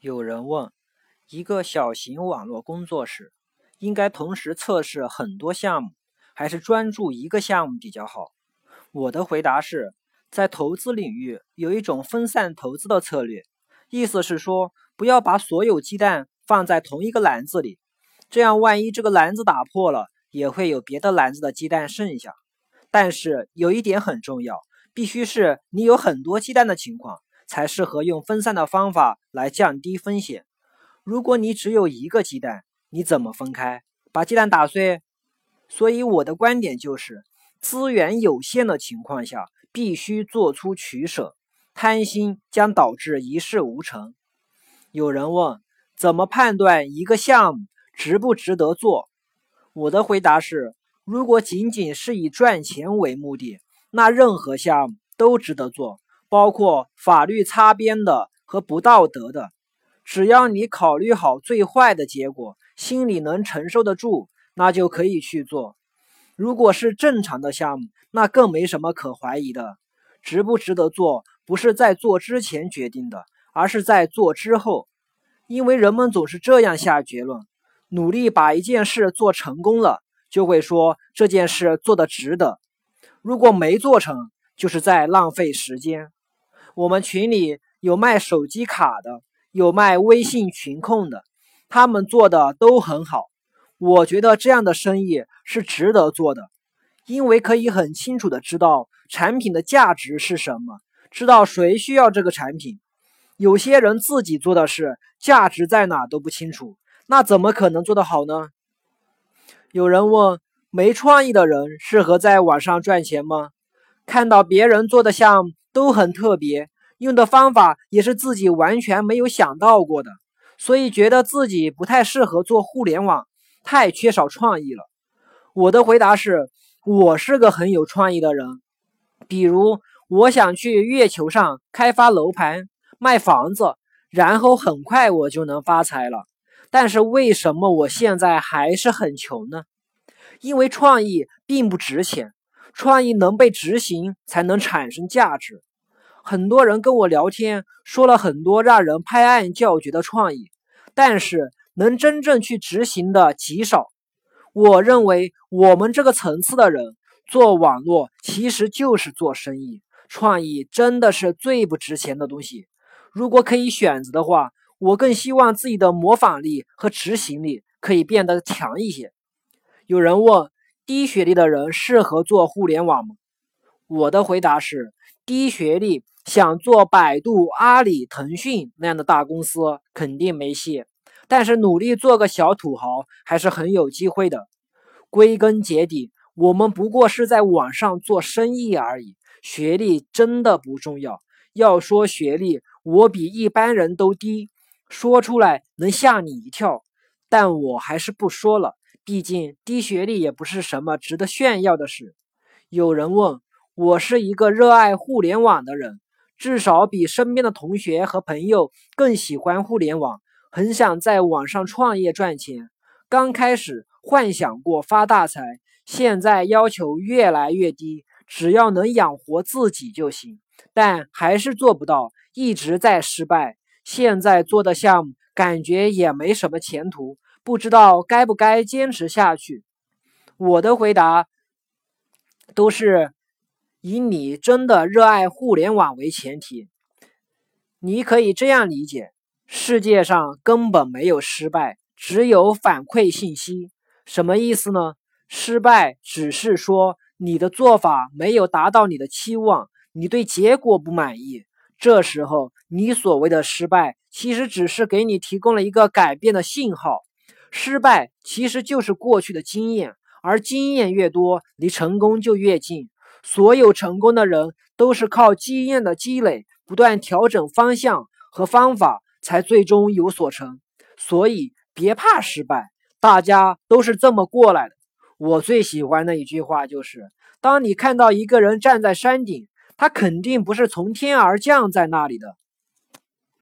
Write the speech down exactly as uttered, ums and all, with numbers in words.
有人问，一个小型网络工作室应该同时测试很多项目，还是专注一个项目比较好？我的回答是，在投资领域有一种分散投资的策略，意思是说，不要把所有鸡蛋放在同一个篮子里，这样万一这个篮子打破了，也会有别的篮子的鸡蛋剩下。但是有一点很重要，必须是你有很多鸡蛋的情况，才适合用分散的方法来降低风险。如果你只有一个鸡蛋，你怎么分开？把鸡蛋打碎？所以我的观点就是，资源有限的情况下，必须做出取舍，贪心将导致一事无成。有人问，怎么判断一个项目值不值得做？我的回答是，如果仅仅是以赚钱为目的，那任何项目都值得做，包括法律擦边的和不道德的。只要你考虑好最坏的结果，心里能承受得住，那就可以去做。如果是正常的项目，那更没什么可怀疑的。值不值得做，不是在做之前决定的，而是在做之后。因为人们总是这样下结论，努力把一件事做成功了，就会说这件事做得值得。如果没做成，就是在浪费时间。我们群里有卖手机卡的，有卖微信群控的，他们做的都很好。我觉得这样的生意是值得做的，因为可以很清楚的知道产品的价值是什么，知道谁需要这个产品。有些人自己做的事，价值在哪都不清楚，那怎么可能做得好呢？有人问，没创意的人适合在网上赚钱吗？看到别人做的项目都很特别，用的方法也是自己完全没有想到过的，所以觉得自己不太适合做互联网，太缺少创意了。我的回答是，我是个很有创意的人。比如我想去月球上开发楼盘卖房子，然后很快我就能发财了。但是为什么我现在还是很穷呢？因为创意并不值钱，创意能被执行才能产生价值。很多人跟我聊天，说了很多让人拍案叫绝的创意，但是能真正去执行的极少。我认为我们这个层次的人做网络其实就是做生意，创意真的是最不值钱的东西。如果可以选择的话，我更希望自己的模仿力和执行力可以变得强一些。有人问，低学历的人适合做互联网吗？我的回答是，低学历想做百度、阿里、腾讯那样的大公司肯定没戏，但是努力做个小土豪还是很有机会的。归根结底，我们不过是在网上做生意而已，学历真的不重要。要说学历，我比一般人都低，说出来能吓你一跳，但我还是不说了，毕竟低学历也不是什么值得炫耀的事。有人问，我是一个热爱互联网的人，至少比身边的同学和朋友更喜欢互联网，很想在网上创业赚钱，刚开始幻想过发大财，现在要求越来越低，只要能养活自己就行，但还是做不到，一直在失败。现在做的项目感觉也没什么前途，不知道该不该坚持下去。我的回答都是以你真的热爱互联网为前提。你可以这样理解，世界上根本没有失败，只有反馈信息。什么意思呢？失败只是说你的做法没有达到你的期望，你对结果不满意。这时候你所谓的失败，其实只是给你提供了一个改变的信号。失败其实就是过去的经验，而经验越多，离成功就越近。所有成功的人都是靠经验的积累，不断调整方向和方法，才最终有所成。所以别怕失败，大家都是这么过来的。我最喜欢的一句话就是，当你看到一个人站在山顶，他肯定不是从天而降在那里的，